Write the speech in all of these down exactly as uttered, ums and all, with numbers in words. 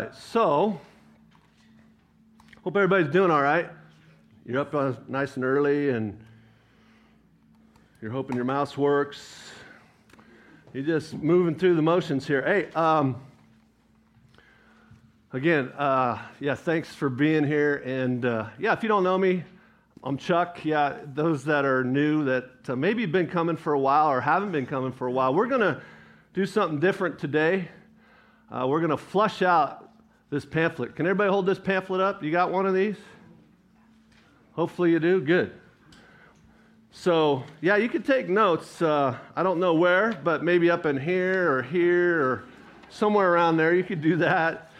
right, so hope everybody's doing all right. You're up on nice and early, and you're hoping your mouse works. You're just moving through the motions here. Hey, um, again, uh, yeah, thanks for being here. And uh, yeah, if you don't know me, I'm Chuck. Yeah, those that are new, that uh, maybe have been coming for a while or haven't been coming for a while, we're going to do something different today. Uh, we're going to flush out this pamphlet. Can everybody hold this pamphlet up? You got one of these? Hopefully you do. Good. So, yeah, you can take notes. Uh, I don't know where, but maybe up in here or here or somewhere around there. You could do that.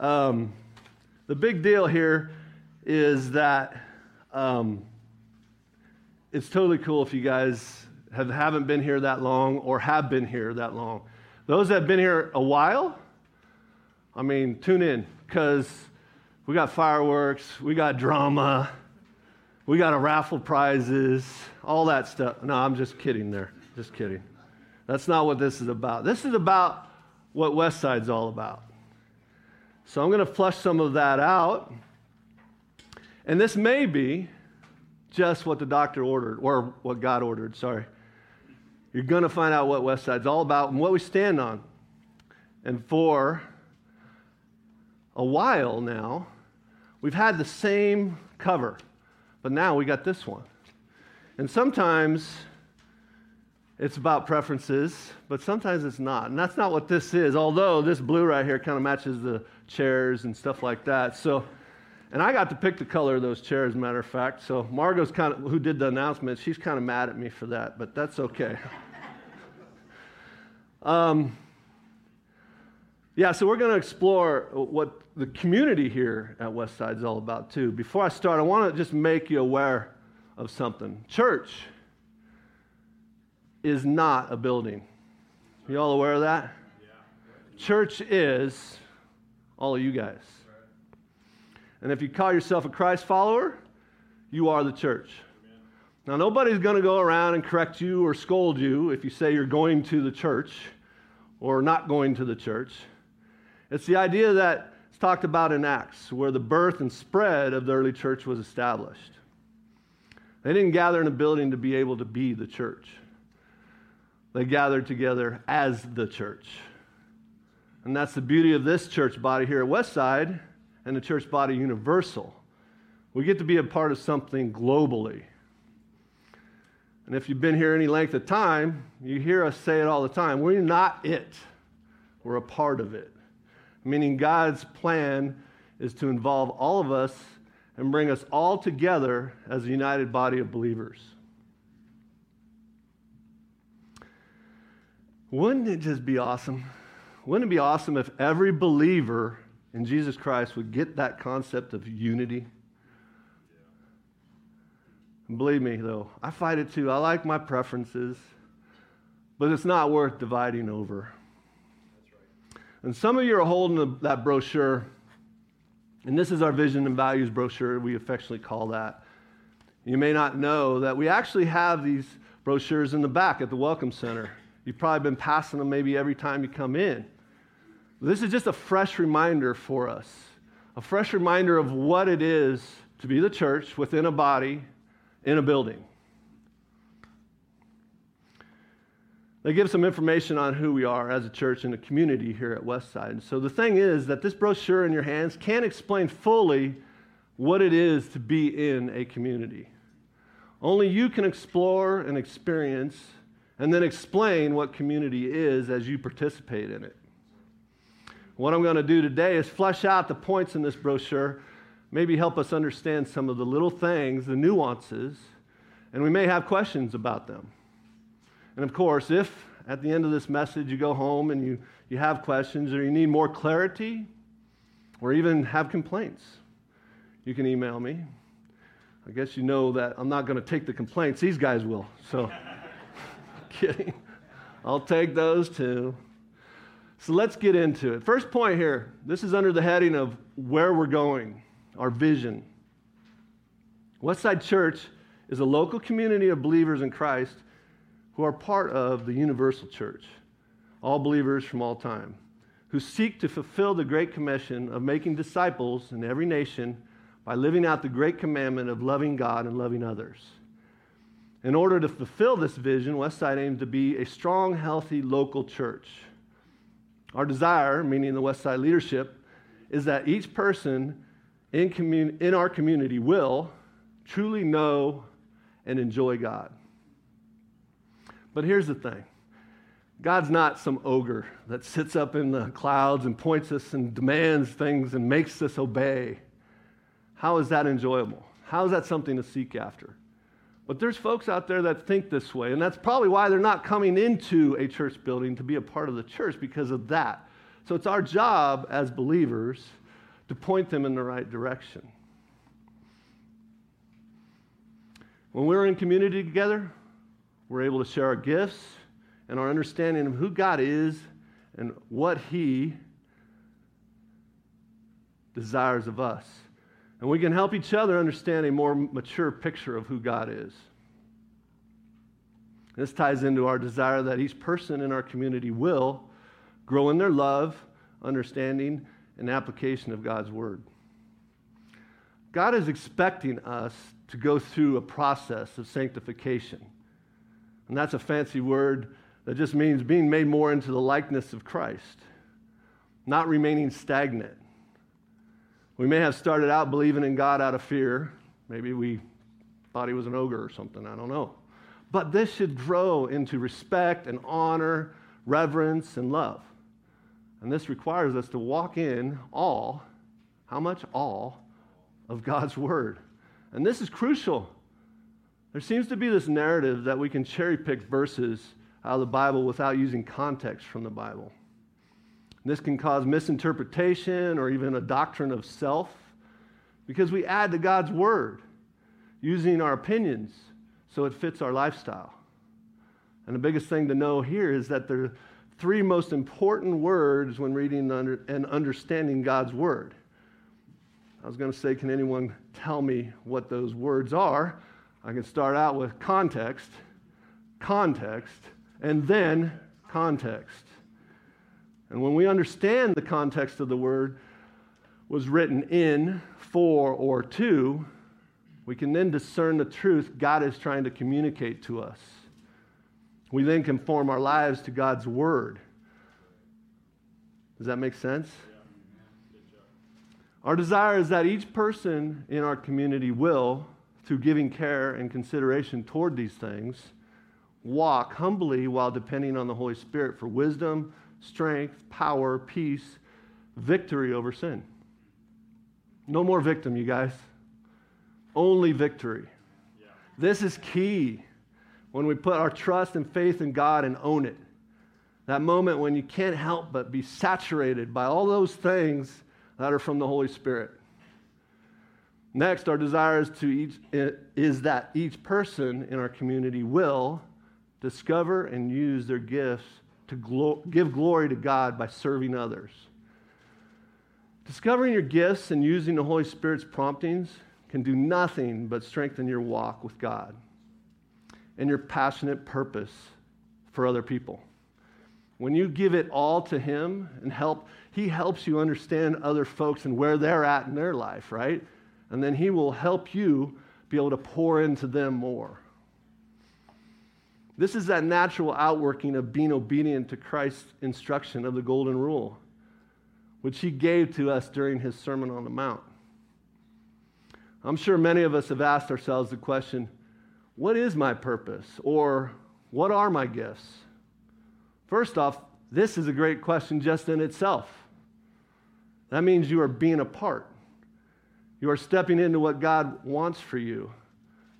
Um, the big deal here is that um, it's totally cool if you guys have, haven't been here that long or have been here that long. Those that have been here a while, I mean, tune in, because we got fireworks, we got drama, we got a raffle prizes, all that stuff. No, I'm just kidding there. Just kidding. That's not what this is about. This is about what Westside's all about. So I'm going to flush some of that out. And this may be just what the doctor ordered, or what God ordered, sorry. You're going to find out what Westside's all about and what we stand on. And for a while now, we've had the same cover. But now we got this one. And sometimes it's about preferences, but sometimes it's not. And that's not what this is, although this blue right here kind of matches the chairs and stuff like that. So, and I got to pick the color of those chairs, as a matter of fact. So Margot's kind of, who did the announcement, she's kind of mad at me for that, but that's okay. um, yeah, so we're going to explore what the community here at Westside is all about too. Before I start, I want to just make you aware of something. Church is not a building. You all aware of that? Church is all of you guys. And if you call yourself a Christ follower, you are the church. Now, nobody's going to go around and correct you or scold you if you say you're going to the church or not going to the church. It's the idea that talked about in Acts, where the birth and spread of the early church was established. They didn't gather in a building to be able to be the church. They gathered together as the church. And that's the beauty of this church body here at Westside and the church body universal. We get to be a part of something globally. And if you've been here any length of time, you hear us say it all the time. We're not it. We're a part of it. Meaning God's plan is to involve all of us and bring us all together as a united body of believers. Wouldn't it just be awesome? Wouldn't it be awesome if every believer in Jesus Christ would get that concept of unity? And believe me, though, I fight it too. I like my preferences, but it's not worth dividing over. And some of you are holding that brochure, and this is our vision and values brochure, we affectionately call that. You may not know that we actually have these brochures in the back at the Welcome Center. You've probably been passing them maybe every time you come in. This is just a fresh reminder for us, a fresh reminder of what it is to be the church within a body, in a building. They give some information on who we are as a church and a community here at Westside. So the thing is that this brochure in your hands can't explain fully what it is to be in a community. Only you can explore and experience and then explain what community is as you participate in it. What I'm going to do today is flesh out the points in this brochure, maybe help us understand some of the little things, the nuances, and we may have questions about them. And of course, if at the end of this message you go home and you, you have questions or you need more clarity or even have complaints, you can email me. I guess you know that I'm not going to take the complaints. These guys will. So, kidding. I'll take those too. So let's get into it. First point here, this is under the heading of where we're going, our vision. Westside Church is a local community of believers in Christ who are part of the universal church, all believers from all time. who seek to fulfill the great commission of making disciples in every nation by living out the great commandment of loving God and loving others. In order to fulfill this vision, Westside aims to be a strong, healthy local church. Our desire, meaning the Westside leadership, is that each person in, commun- in our community will truly know and enjoy God. But here's the thing. God's not some ogre that sits up in the clouds and points us and demands things and makes us obey. How is that enjoyable? How is that something to seek after? But there's folks out there that think this way, and that's probably why they're not coming into a church building to be a part of the church, because of that. So it's our job as believers to point them in the right direction. When we're in community together, we're able to share our gifts and our understanding of who God is and what He desires of us. And we can help each other understand a more mature picture of who God is. This ties into our desire that each person in our community will grow in their love, understanding, and application of God's Word. God is expecting us to go through a process of sanctification. And that's a fancy word that just means being made more into the likeness of Christ, not remaining stagnant. We may have started out believing in God out of fear. Maybe we thought He was an ogre or something, I don't know. But this should grow into respect and honor, reverence, and love. And this requires us to walk in all, how much? All of God's Word. And this is crucial. There seems to be this narrative that we can cherry-pick verses out of the Bible without using context from the Bible. This can cause misinterpretation or even a doctrine of self, because we add to God's Word using our opinions so it fits our lifestyle. And the biggest thing to know here is that there are three most important words when reading and understanding God's Word. I was going to say, can anyone tell me what those words are? I can start out with context, context, and then context. And when we understand the context of the word was written in, for, or to, we can then discern the truth God is trying to communicate to us. We then conform our lives to God's word. Does that make sense? Our desire is that each person in our community will, through giving care and consideration toward these things, walk humbly while depending on the Holy Spirit for wisdom, strength, power, peace, victory over sin. No more victim, you guys. Only victory. Yeah. This is key when we put our trust and faith in God and own it. That moment when you can't help but be saturated by all those things that are from the Holy Spirit. Next, our desire is, to each, is that each person in our community will discover and use their gifts to glo- give glory to God by serving others. Discovering your gifts and using the Holy Spirit's promptings can do nothing but strengthen your walk with God and your passionate purpose for other people. When you give it all to Him and help, He helps you understand other folks and where they're at in their life, right? And then He will help you be able to pour into them more. This is that natural outworking of being obedient to Christ's instruction of the Golden Rule, which He gave to us during His Sermon on the Mount. I'm sure many of us have asked ourselves the question, what is my purpose? Or what are my gifts? First off, this is a great question just in itself. That means you are being a part. You are stepping into what God wants for you,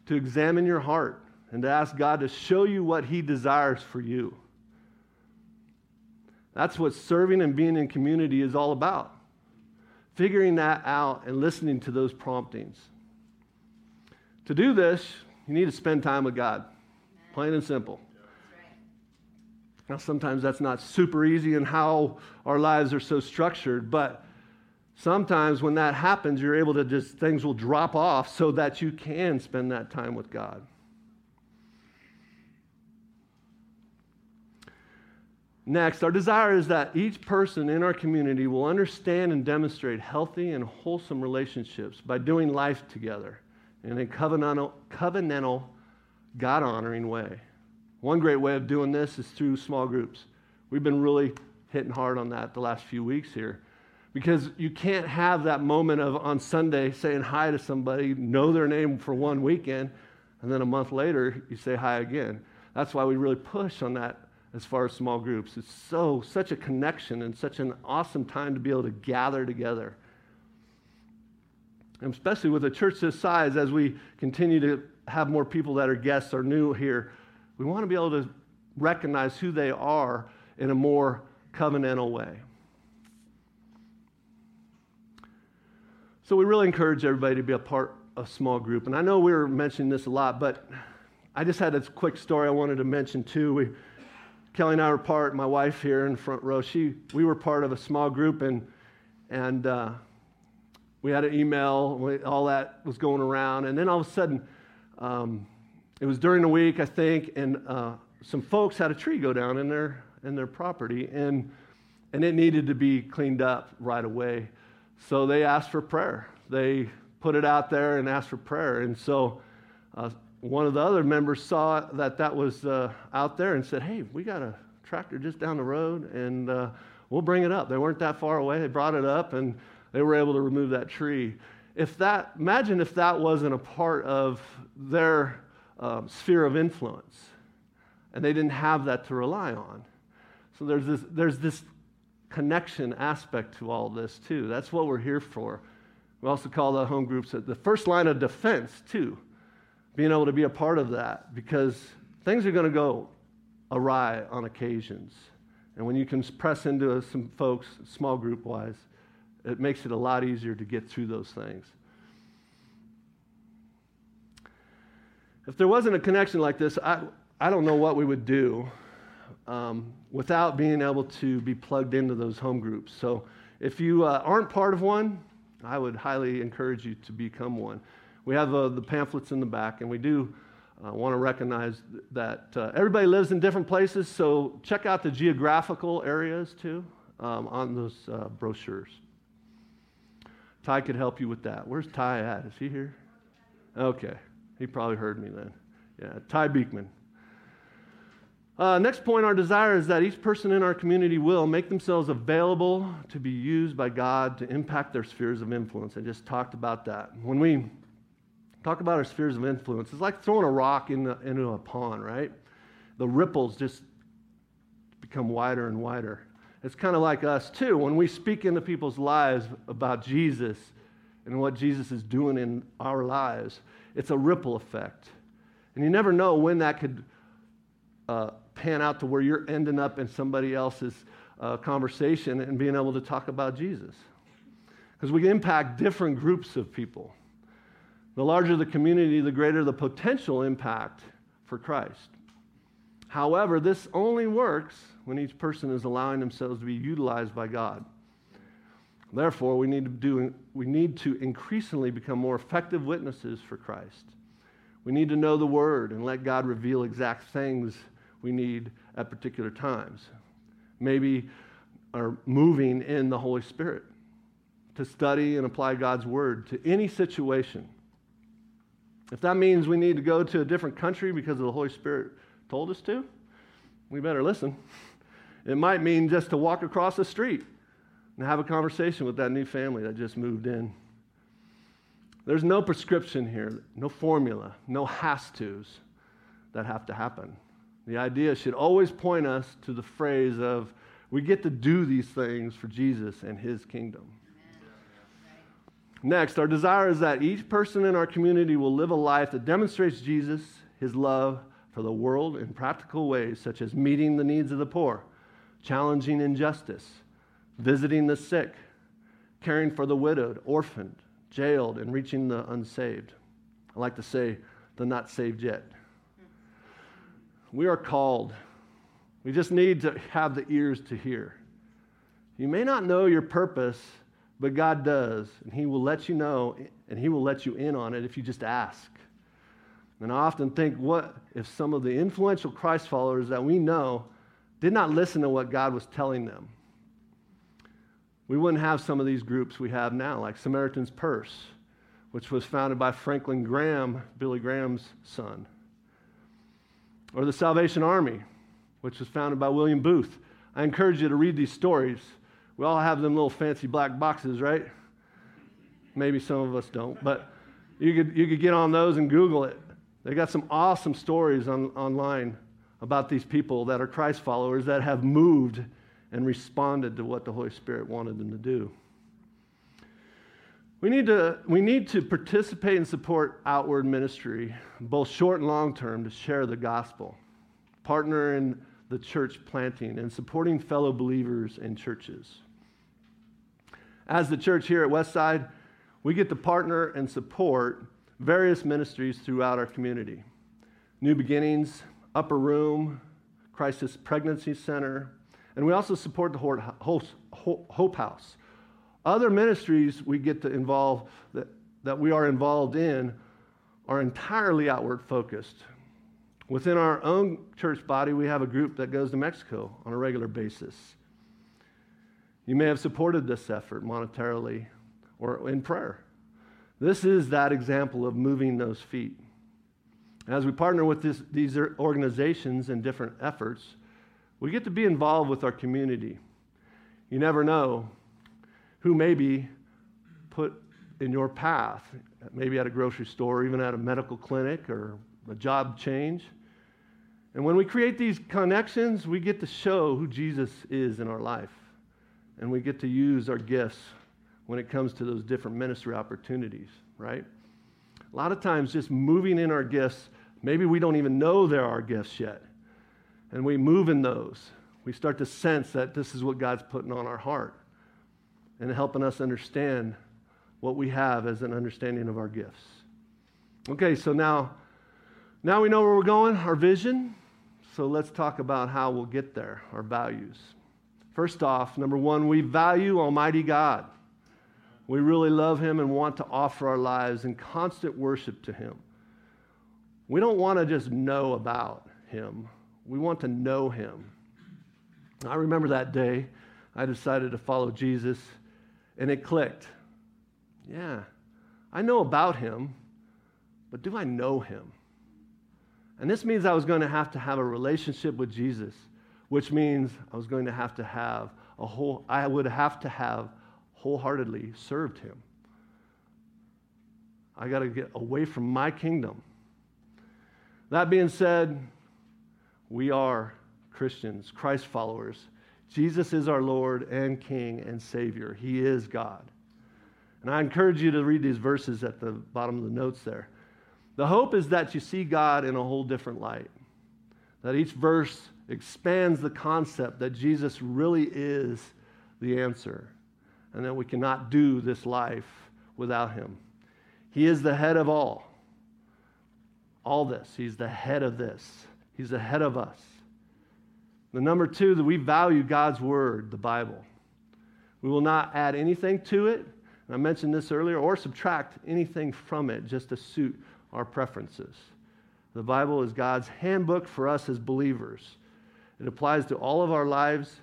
to examine your heart, and to ask God to show you what He desires for you. That's what serving and being in community is all about. Figuring that out and listening to those promptings. To do this, you need to spend time with God. Amen. Plain and simple. That's right. Now, sometimes that's not super easy in how our lives are so structured, but sometimes when that happens, you're able to just, things will drop off so that you can spend that time with God. Next, our desire is that each person in our community will understand and demonstrate healthy and wholesome relationships by doing life together in a covenantal, covenantal God-honoring way. One great way of doing this is through small groups. We've been really hitting hard on that the last few weeks here, because you can't have that moment of on Sunday saying hi to somebody, know their name for one weekend, and then a month later you say hi again. That's why we really push on that. As far as small groups, it's so such a connection and such an awesome time to be able to gather together. And especially with a church this size, as we continue to have more people that are guests or new here, we want to be able to recognize who they are in a more covenantal way. So we really encourage everybody to be a part of small group. And I know we were mentioning this a lot, but I just had this quick story I wanted to mention too. We Kelly and I were part, my wife here in front row, she, we were part of a small group, and and uh, we had an email, we, all that was going around, and then all of a sudden, um, it was during the week, I think, and uh, some folks had a tree go down in their in their property, and and it needed to be cleaned up right away, so they asked for prayer. They put it out there and asked for prayer, and so uh, one of the other members saw that that was uh, out there and said, hey, we got a tractor just down the road, and uh, we'll bring it up. They weren't that far away. They brought it up, and they were able to remove that tree. If that, imagine if that wasn't a part of their um, sphere of influence, and they didn't have that to rely on. So there's this, there's this connection aspect to all this, too. That's what we're here for. We also call the home groups the first line of defense, too. Being able to be a part of that, because things are going to go awry on occasions. And when you can press into some folks, small group wise, it makes it a lot easier to get through those things. If there wasn't a connection like this, I, I don't know what we would do um, without being able to be plugged into those home groups. So if you uh, aren't part of one, I would highly encourage you to become one. We have uh, the pamphlets in the back, and we do uh, want to recognize th- that uh, everybody lives in different places, so check out the geographical areas, too, um, on those uh, brochures. Ty could help you with that. Where's Ty at? Is he here? Okay. He probably heard me then. Yeah, Ty Beekman. Uh, next point, our desire is that each person in our community will make themselves available to be used by God to impact their spheres of influence. I just talked about that. When we talk about our spheres of influence, it's like throwing a rock in the, into a pond, right? The ripples just become wider and wider. It's kind of like us, too. When we speak into people's lives about Jesus and what Jesus is doing in our lives, it's a ripple effect. And you never know when that could uh, pan out to where you're ending up in somebody else's uh, conversation and being able to talk about Jesus. Because we impact different groups of people. The larger the community, the greater the potential impact for Christ. However, this only works when each person is allowing themselves to be utilized by God. Therefore, we need to do, we need to increasingly become more effective witnesses for Christ. We need to know the Word and let God reveal exact things we need at particular times. Maybe are moving in the Holy Spirit to study and apply God's Word to any situation. If that means we need to go to a different country because the Holy Spirit told us to, we better listen. It might mean just to walk across the street and have a conversation with that new family that just moved in. There's no prescription here, no formula, no has-tos that have to happen. The idea should always point us to the phrase of, we get to do these things for Jesus and His kingdom. Next, our desire is that each person in our community will live a life that demonstrates Jesus, His love for the world in practical ways, such as meeting the needs of the poor, challenging injustice, visiting the sick, caring for the widowed, orphaned, jailed, and reaching the unsaved. I like to say, the not saved yet. We are called. We just need to have the ears to hear. You may not know your purpose, but God does, and He will let you know, and He will let you in on it if you just ask. And I often think, what if some of the influential Christ followers that we know did not listen to what God was telling them, we wouldn't have some of these groups we have now, like Samaritan's Purse, which was founded by Franklin Graham, Billy Graham's son. Or the Salvation Army, which was founded by William Booth. I encourage you to read these stories. We all have them little fancy black boxes, right? Maybe some of us don't, but you could you could get on those and Google it. They got some awesome stories on, online about these people that are Christ followers that have moved and responded to what the Holy Spirit wanted them to do. We need to, we need to participate and support outward ministry, both short and long term, to share the gospel, partner in the church planting, and supporting fellow believers and churches. As the church here at Westside, we get to partner and support various ministries throughout our community. New Beginnings, Upper Room, Crisis Pregnancy Center, and we also support the Hope House. Other ministries we get to involve, that, that we are involved in, are entirely outward focused. Within our own church body, we have a group that goes to Mexico on a regular basis. You may have supported this effort monetarily or in prayer. This is that example of moving those feet. As we partner with this, these organizations in different efforts, we get to be involved with our community. You never know who may be put in your path, maybe at a grocery store, even at a medical clinic or a job change. And when we create these connections, we get to show who Jesus is in our life. And we get to use our gifts when it comes to those different ministry opportunities, right? A lot of times just moving in our gifts, maybe we don't even know there are gifts yet, and we move in those. We start to sense that this is what God's putting on our heart and helping us understand what we have as an understanding of our gifts. Okay, so now, now we know where we're going, our vision. So let's talk about how we'll get there, our values. First off, number one, we value Almighty God. We really love Him and want to offer our lives in constant worship to Him. We don't want to just know about Him. We want to know Him. I remember that day I decided to follow Jesus, and it clicked. Yeah, I know about Him, but do I know Him? And this means I was going to have to have a relationship with Jesus, which means I was going to have to have a whole, I would have to have wholeheartedly served Him. I got to get away from my kingdom. That being said, we are Christians, Christ followers. Jesus is our Lord and King and Savior. He is God. And I encourage you to read these verses at the bottom of the notes there. The hope is that you see God in a whole different light, that each verse expands the concept that Jesus really is the answer, and that we cannot do this life without Him. He is the head of all. All this. He's the head of this. He's the head of us. The number two, that we value God's Word, the Bible. We will not add anything to it, and I mentioned this earlier, or subtract anything from it just to suit our preferences. The Bible is God's handbook for us as believers. It applies to all of our lives,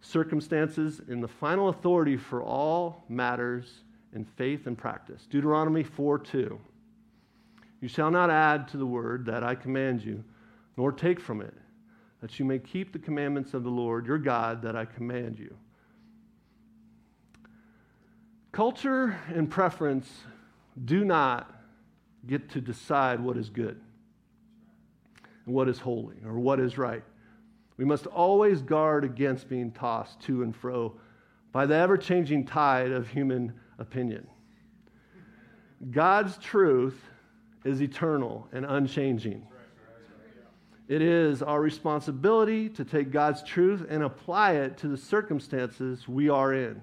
circumstances, and the final authority for all matters in faith and practice. Deuteronomy four two. You shall not add to the word that I command you, nor take from it, that you may keep the commandments of the Lord your God that I command you. Culture and preference do not get to decide what is good, and what is holy, or what is right. We must always guard against being tossed to and fro by the ever-changing tide of human opinion. God's truth is eternal and unchanging. It is our responsibility to take God's truth and apply it to the circumstances we are in,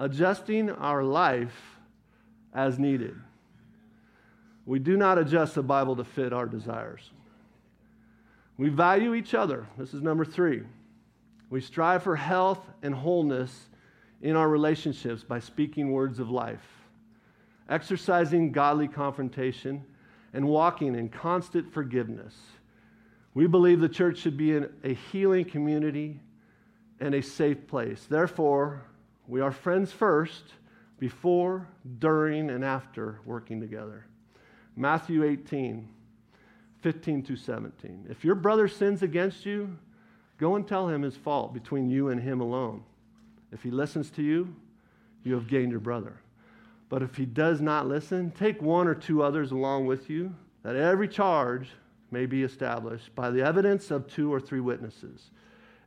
adjusting our life as needed. We do not adjust the Bible to fit our desires. We value each other. This is number three. We strive for health and wholeness in our relationships by speaking words of life, exercising godly confrontation, and walking in constant forgiveness. We believe the church should be in a healing community and a safe place. Therefore, we are friends first, before, during, and after working together. Matthew eighteen, fifteen through seventeen. If your brother sins against you, go and tell him his fault between you and him alone. If he listens to you, you have gained your brother. But if he does not listen, take one or two others along with you, that every charge may be established by the evidence of two or three witnesses.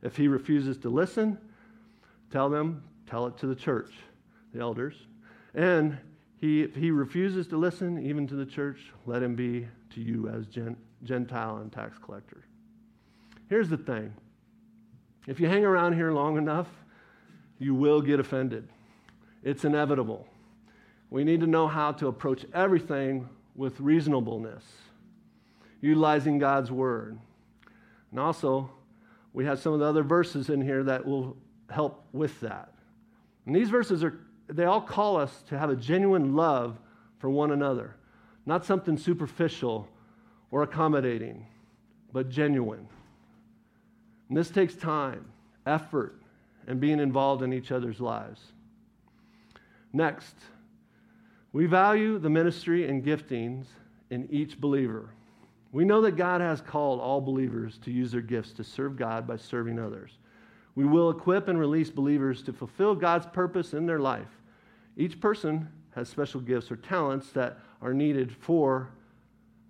If he refuses to listen, tell them, tell it to the church, the elders. And he, if he refuses to listen, even to the church, let him be to you as gen, Gentile and tax collector. Here's the thing. If you hang around here long enough, you will get offended. It's inevitable. We need to know how to approach everything with reasonableness, utilizing God's word. And also, we have some of the other verses in here that will help with that. And these verses are, they all call us to have a genuine love for one another, not something superficial or accommodating, but genuine. And this takes time, effort, and being involved in each other's lives. Next, we value the ministry and giftings in each believer. We know that God has called all believers to use their gifts to serve God by serving others. We will equip and release believers to fulfill God's purpose in their life. Each person has special gifts or talents that are needed for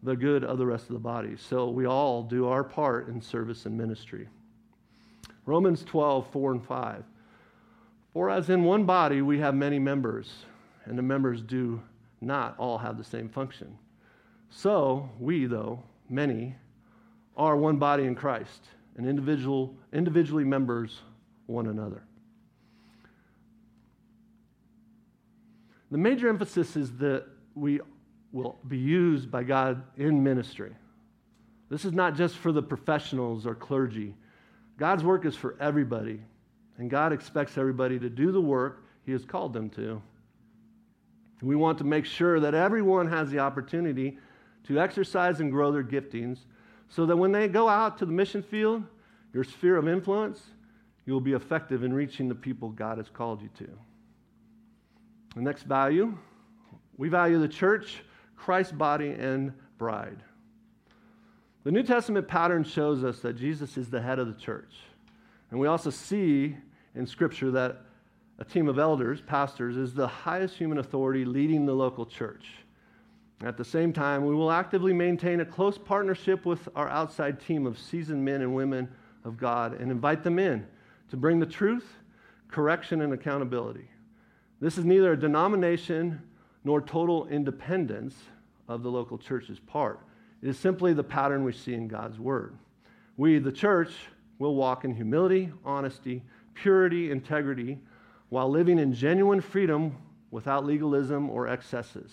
the good of the rest of the body. So we all do our part in service and ministry. Romans twelve, four and five. For as in one body we have many members, and the members do not all have the same function. So we, though, many, are one body in Christ, and individual, individually members one another. The major emphasis is that we will be used by God in ministry. This is not just for the professionals or clergy. God's work is for everybody, and God expects everybody to do the work He has called them to. We want to make sure that everyone has the opportunity to exercise and grow their giftings, so that when they go out to the mission field, your sphere of influence, you'll be effective in reaching the people God has called you to. The next value, we value the church, Christ's body, and bride. The New Testament pattern shows us that Jesus is the head of the church. And we also see in Scripture that a team of elders, pastors, is the highest human authority leading the local church. At the same time, we will actively maintain a close partnership with our outside team of seasoned men and women of God and invite them in to bring the truth, correction, and accountability. This is neither a denomination nor total independence of the local church's part. It is simply the pattern we see in God's Word. We, the church, will walk in humility, honesty, purity, integrity, while living in genuine freedom without legalism or excesses.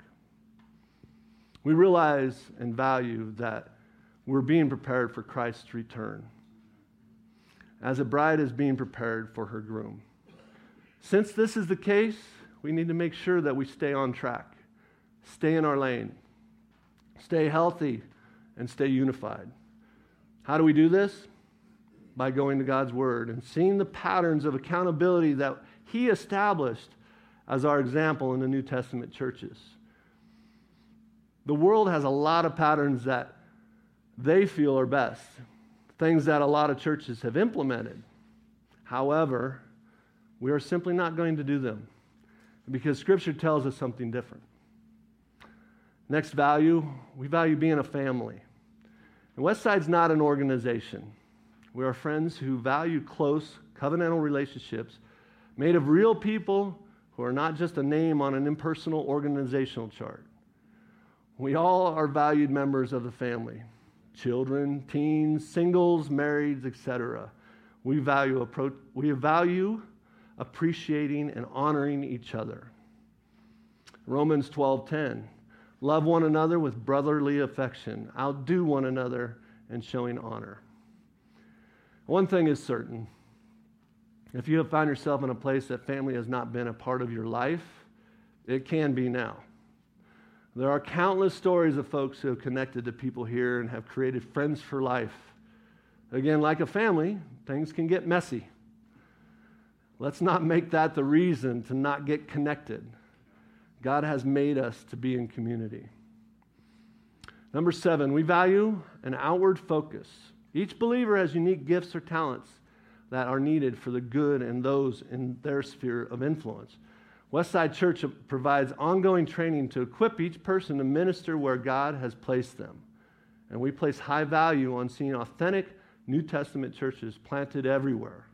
We realize and value that we're being prepared for Christ's return, as a bride is being prepared for her groom. Since this is the case, we need to make sure that we stay on track, stay in our lane, stay healthy, and stay unified. How do we do this? By going to God's Word and seeing the patterns of accountability that He established as our example in the New Testament churches. The world has a lot of patterns that they feel are best, things that a lot of churches have implemented. However, we are simply not going to do them because Scripture tells us something different. Next value, we value being a family. And Westside's not an organization. We are friends who value close, covenantal relationships made of real people who are not just a name on an impersonal organizational chart. We all are valued members of the family, children, teens, singles, marrieds, et cetera. We value appro- we value appreciating and honoring each other. Romans twelve ten. Love one another with brotherly affection. Outdo one another in showing honor. One thing is certain. If you have found yourself in a place that family has not been a part of your life, it can be now. There are countless stories of folks who have connected to people here and have created friends for life. Again, like a family, things can get messy. Let's not make that the reason to not get connected. God has made us to be in community. Number seven, we value an outward focus. Each believer has unique gifts or talents that are needed for the good and those in their sphere of influence. Westside Church provides ongoing training to equip each person to minister where God has placed them. And we place high value on seeing authentic New Testament churches planted everywhere.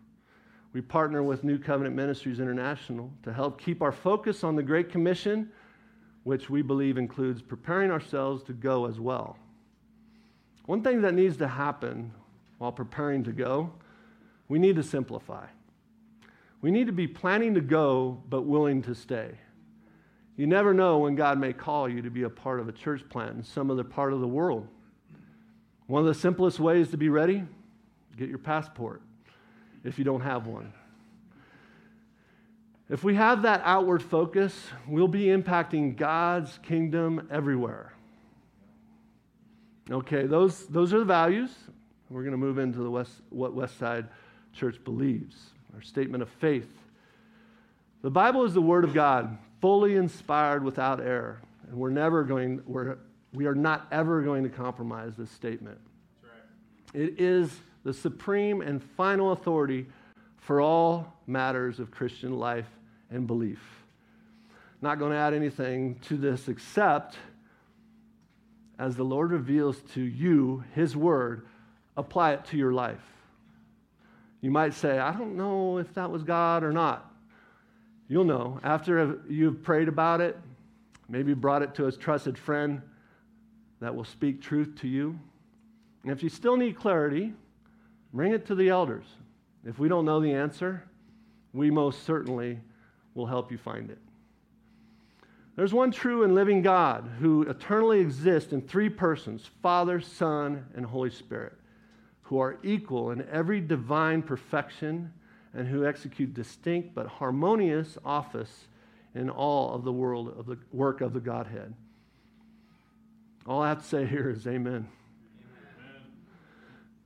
We partner with New Covenant Ministries International to help keep our focus on the Great Commission, which we believe includes preparing ourselves to go as well. One thing that needs to happen while preparing to go, we need to simplify. We need to be planning to go, but willing to stay. You never know when God may call you to be a part of a church plant in some other part of the world. One of the simplest ways to be ready, get your passport if you don't have one. If we have that outward focus, we'll be impacting God's kingdom everywhere. Okay, those, those are the values. We're going to move into the West, what Westside Church believes, our statement of faith. The Bible is the Word of God, fully inspired without error, and we're never going. We're we are not ever going to compromise this statement. That's right. It is the supreme and final authority for all matters of Christian life and belief. Not going to add anything to this except, as the Lord reveals to you His Word, apply it to your life. You might say, I don't know if that was God or not. You'll know. After you've prayed about it, maybe brought it to a trusted friend that will speak truth to you. And if you still need clarity, bring it to the elders. If we don't know the answer, we most certainly will help you find it. There's one true and living God who eternally exists in three persons, Father, Son, and Holy Spirit, who are equal in every divine perfection and who execute distinct but harmonious office in all of the world of the work of the Godhead. All I have to say here is amen. Amen.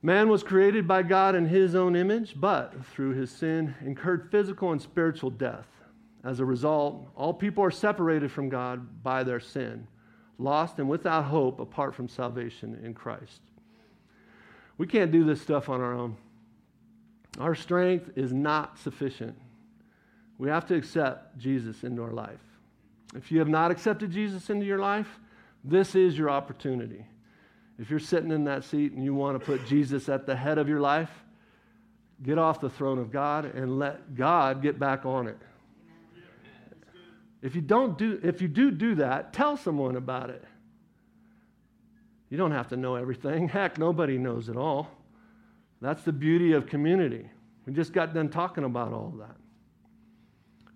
Man was created by God in His own image, but through his sin incurred physical and spiritual death. As a result, all people are separated from God by their sin, lost and without hope apart from salvation in Christ. We can't do this stuff on our own. Our strength is not sufficient. We have to accept Jesus into our life. If you have not accepted Jesus into your life, this is your opportunity. If you're sitting in that seat and you want to put Jesus at the head of your life, get off the throne of God and let God get back on it. If you don't do, if you do do that, tell someone about it. You don't have to know everything. Heck, nobody knows it all. That's the beauty of community. We just got done talking about all of that.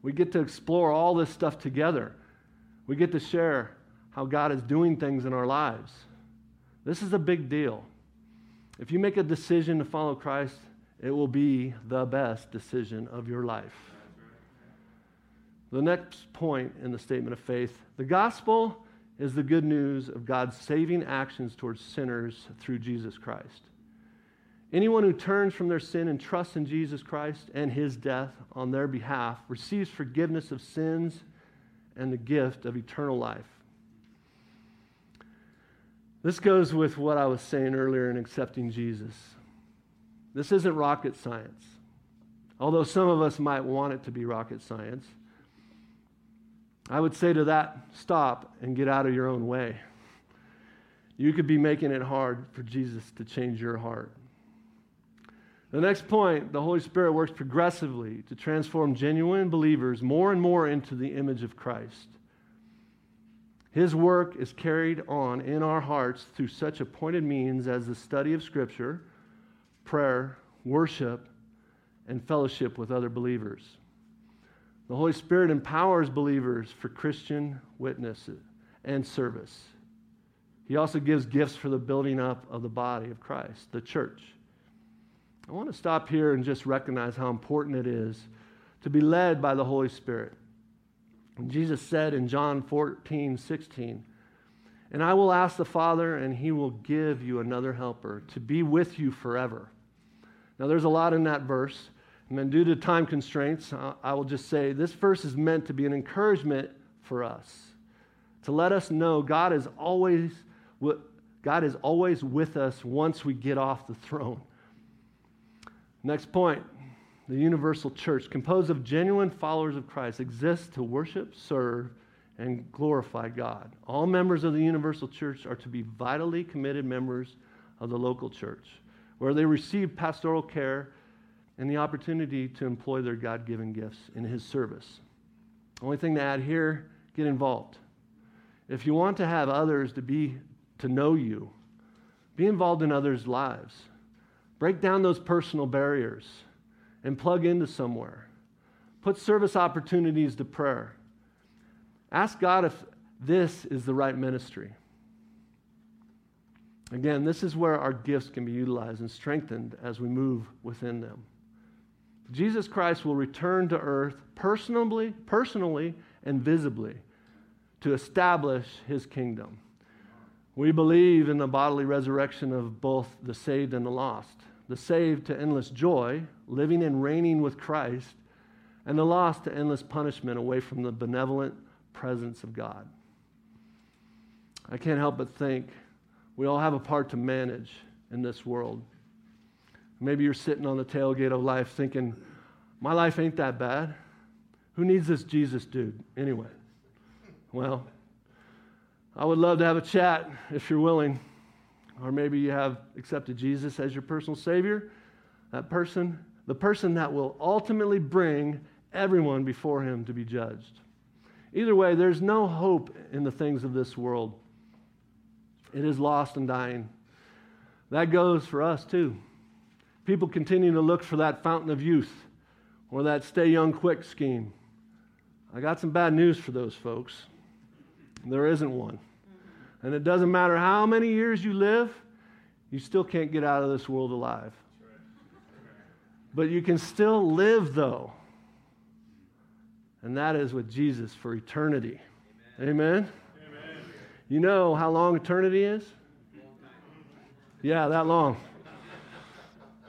We get to explore all this stuff together. We get to share how God is doing things in our lives. This is a big deal. If you make a decision to follow Christ, it will be the best decision of your life. The next point in the statement of faith, the gospel is the good news of God's saving actions towards sinners through Jesus Christ. Anyone who turns from their sin and trusts in Jesus Christ and His death on their behalf receives forgiveness of sins and the gift of eternal life. This goes with what I was saying earlier in accepting Jesus. This isn't rocket science, although some of us might want it to be rocket science. I would say to that, stop and get out of your own way. You could be making it hard for Jesus to change your heart. The next point, the Holy Spirit works progressively to transform genuine believers more and more into the image of Christ. His work is carried on in our hearts through such appointed means as the study of Scripture, prayer, worship, and fellowship with other believers. The Holy Spirit empowers believers for Christian witness and service. He also gives gifts for the building up of the body of Christ, the church. I want to stop here and just recognize how important it is to be led by the Holy Spirit. And Jesus said in John fourteen sixteen, "And I will ask the Father, and he will give you another helper to be with you forever." Now, there's a lot in that verse. And then due to time constraints, I will just say this verse is meant to be an encouragement for us, to let us know God is always, God is always with us once we get off the throne. Next point, the universal church, composed of genuine followers of Christ, exists to worship, serve, and glorify God. All members of the universal church are to be vitally committed members of the local church, where they receive pastoral care and the opportunity to employ their God-given gifts in His service. Only thing to add here, get involved. If you want to have others to be to know you, be involved in others' lives. Break down those personal barriers and plug into somewhere. Put service opportunities to prayer. Ask God if this is the right ministry. Again, this is where our gifts can be utilized and strengthened as we move within them. Jesus Christ will return to earth personally, personally and visibly to establish His kingdom. We believe in the bodily resurrection of both the saved and the lost, the saved to endless joy, living and reigning with Christ, and the lost to endless punishment away from the benevolent presence of God. I can't help but think we all have a part to manage in this world. Maybe you're sitting on the tailgate of life thinking, my life ain't that bad. Who needs this Jesus dude anyway? Well, I would love to have a chat if you're willing. Or maybe you have accepted Jesus as your personal Savior. That person, the person that will ultimately bring everyone before Him to be judged. Either way, there's no hope in the things of this world. It is lost and dying. That goes for us too. People continue to look for that fountain of youth or that stay young quick scheme. I got some bad news for those folks. There isn't one. And it doesn't matter how many years you live, you still can't get out of this world alive. But you can still live, though. And that is with Jesus for eternity. Amen? Amen? Amen. You know how long eternity is? Yeah, that long.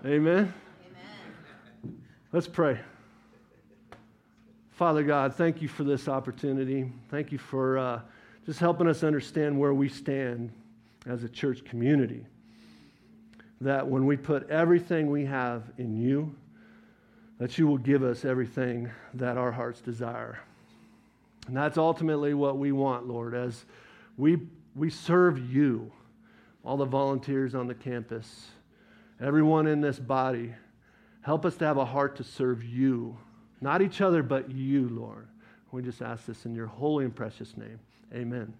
Amen? Amen? Let's pray. Father God, thank you for this opportunity. Thank you for uh, just helping us understand where we stand as a church community. That when we put everything we have in you, that you will give us everything that our hearts desire. And that's ultimately what we want, Lord, as we, we serve you, all the volunteers on the campus, everyone in this body. Help us to have a heart to serve you. Not each other, but you, Lord. We just ask this in your holy and precious name. Amen.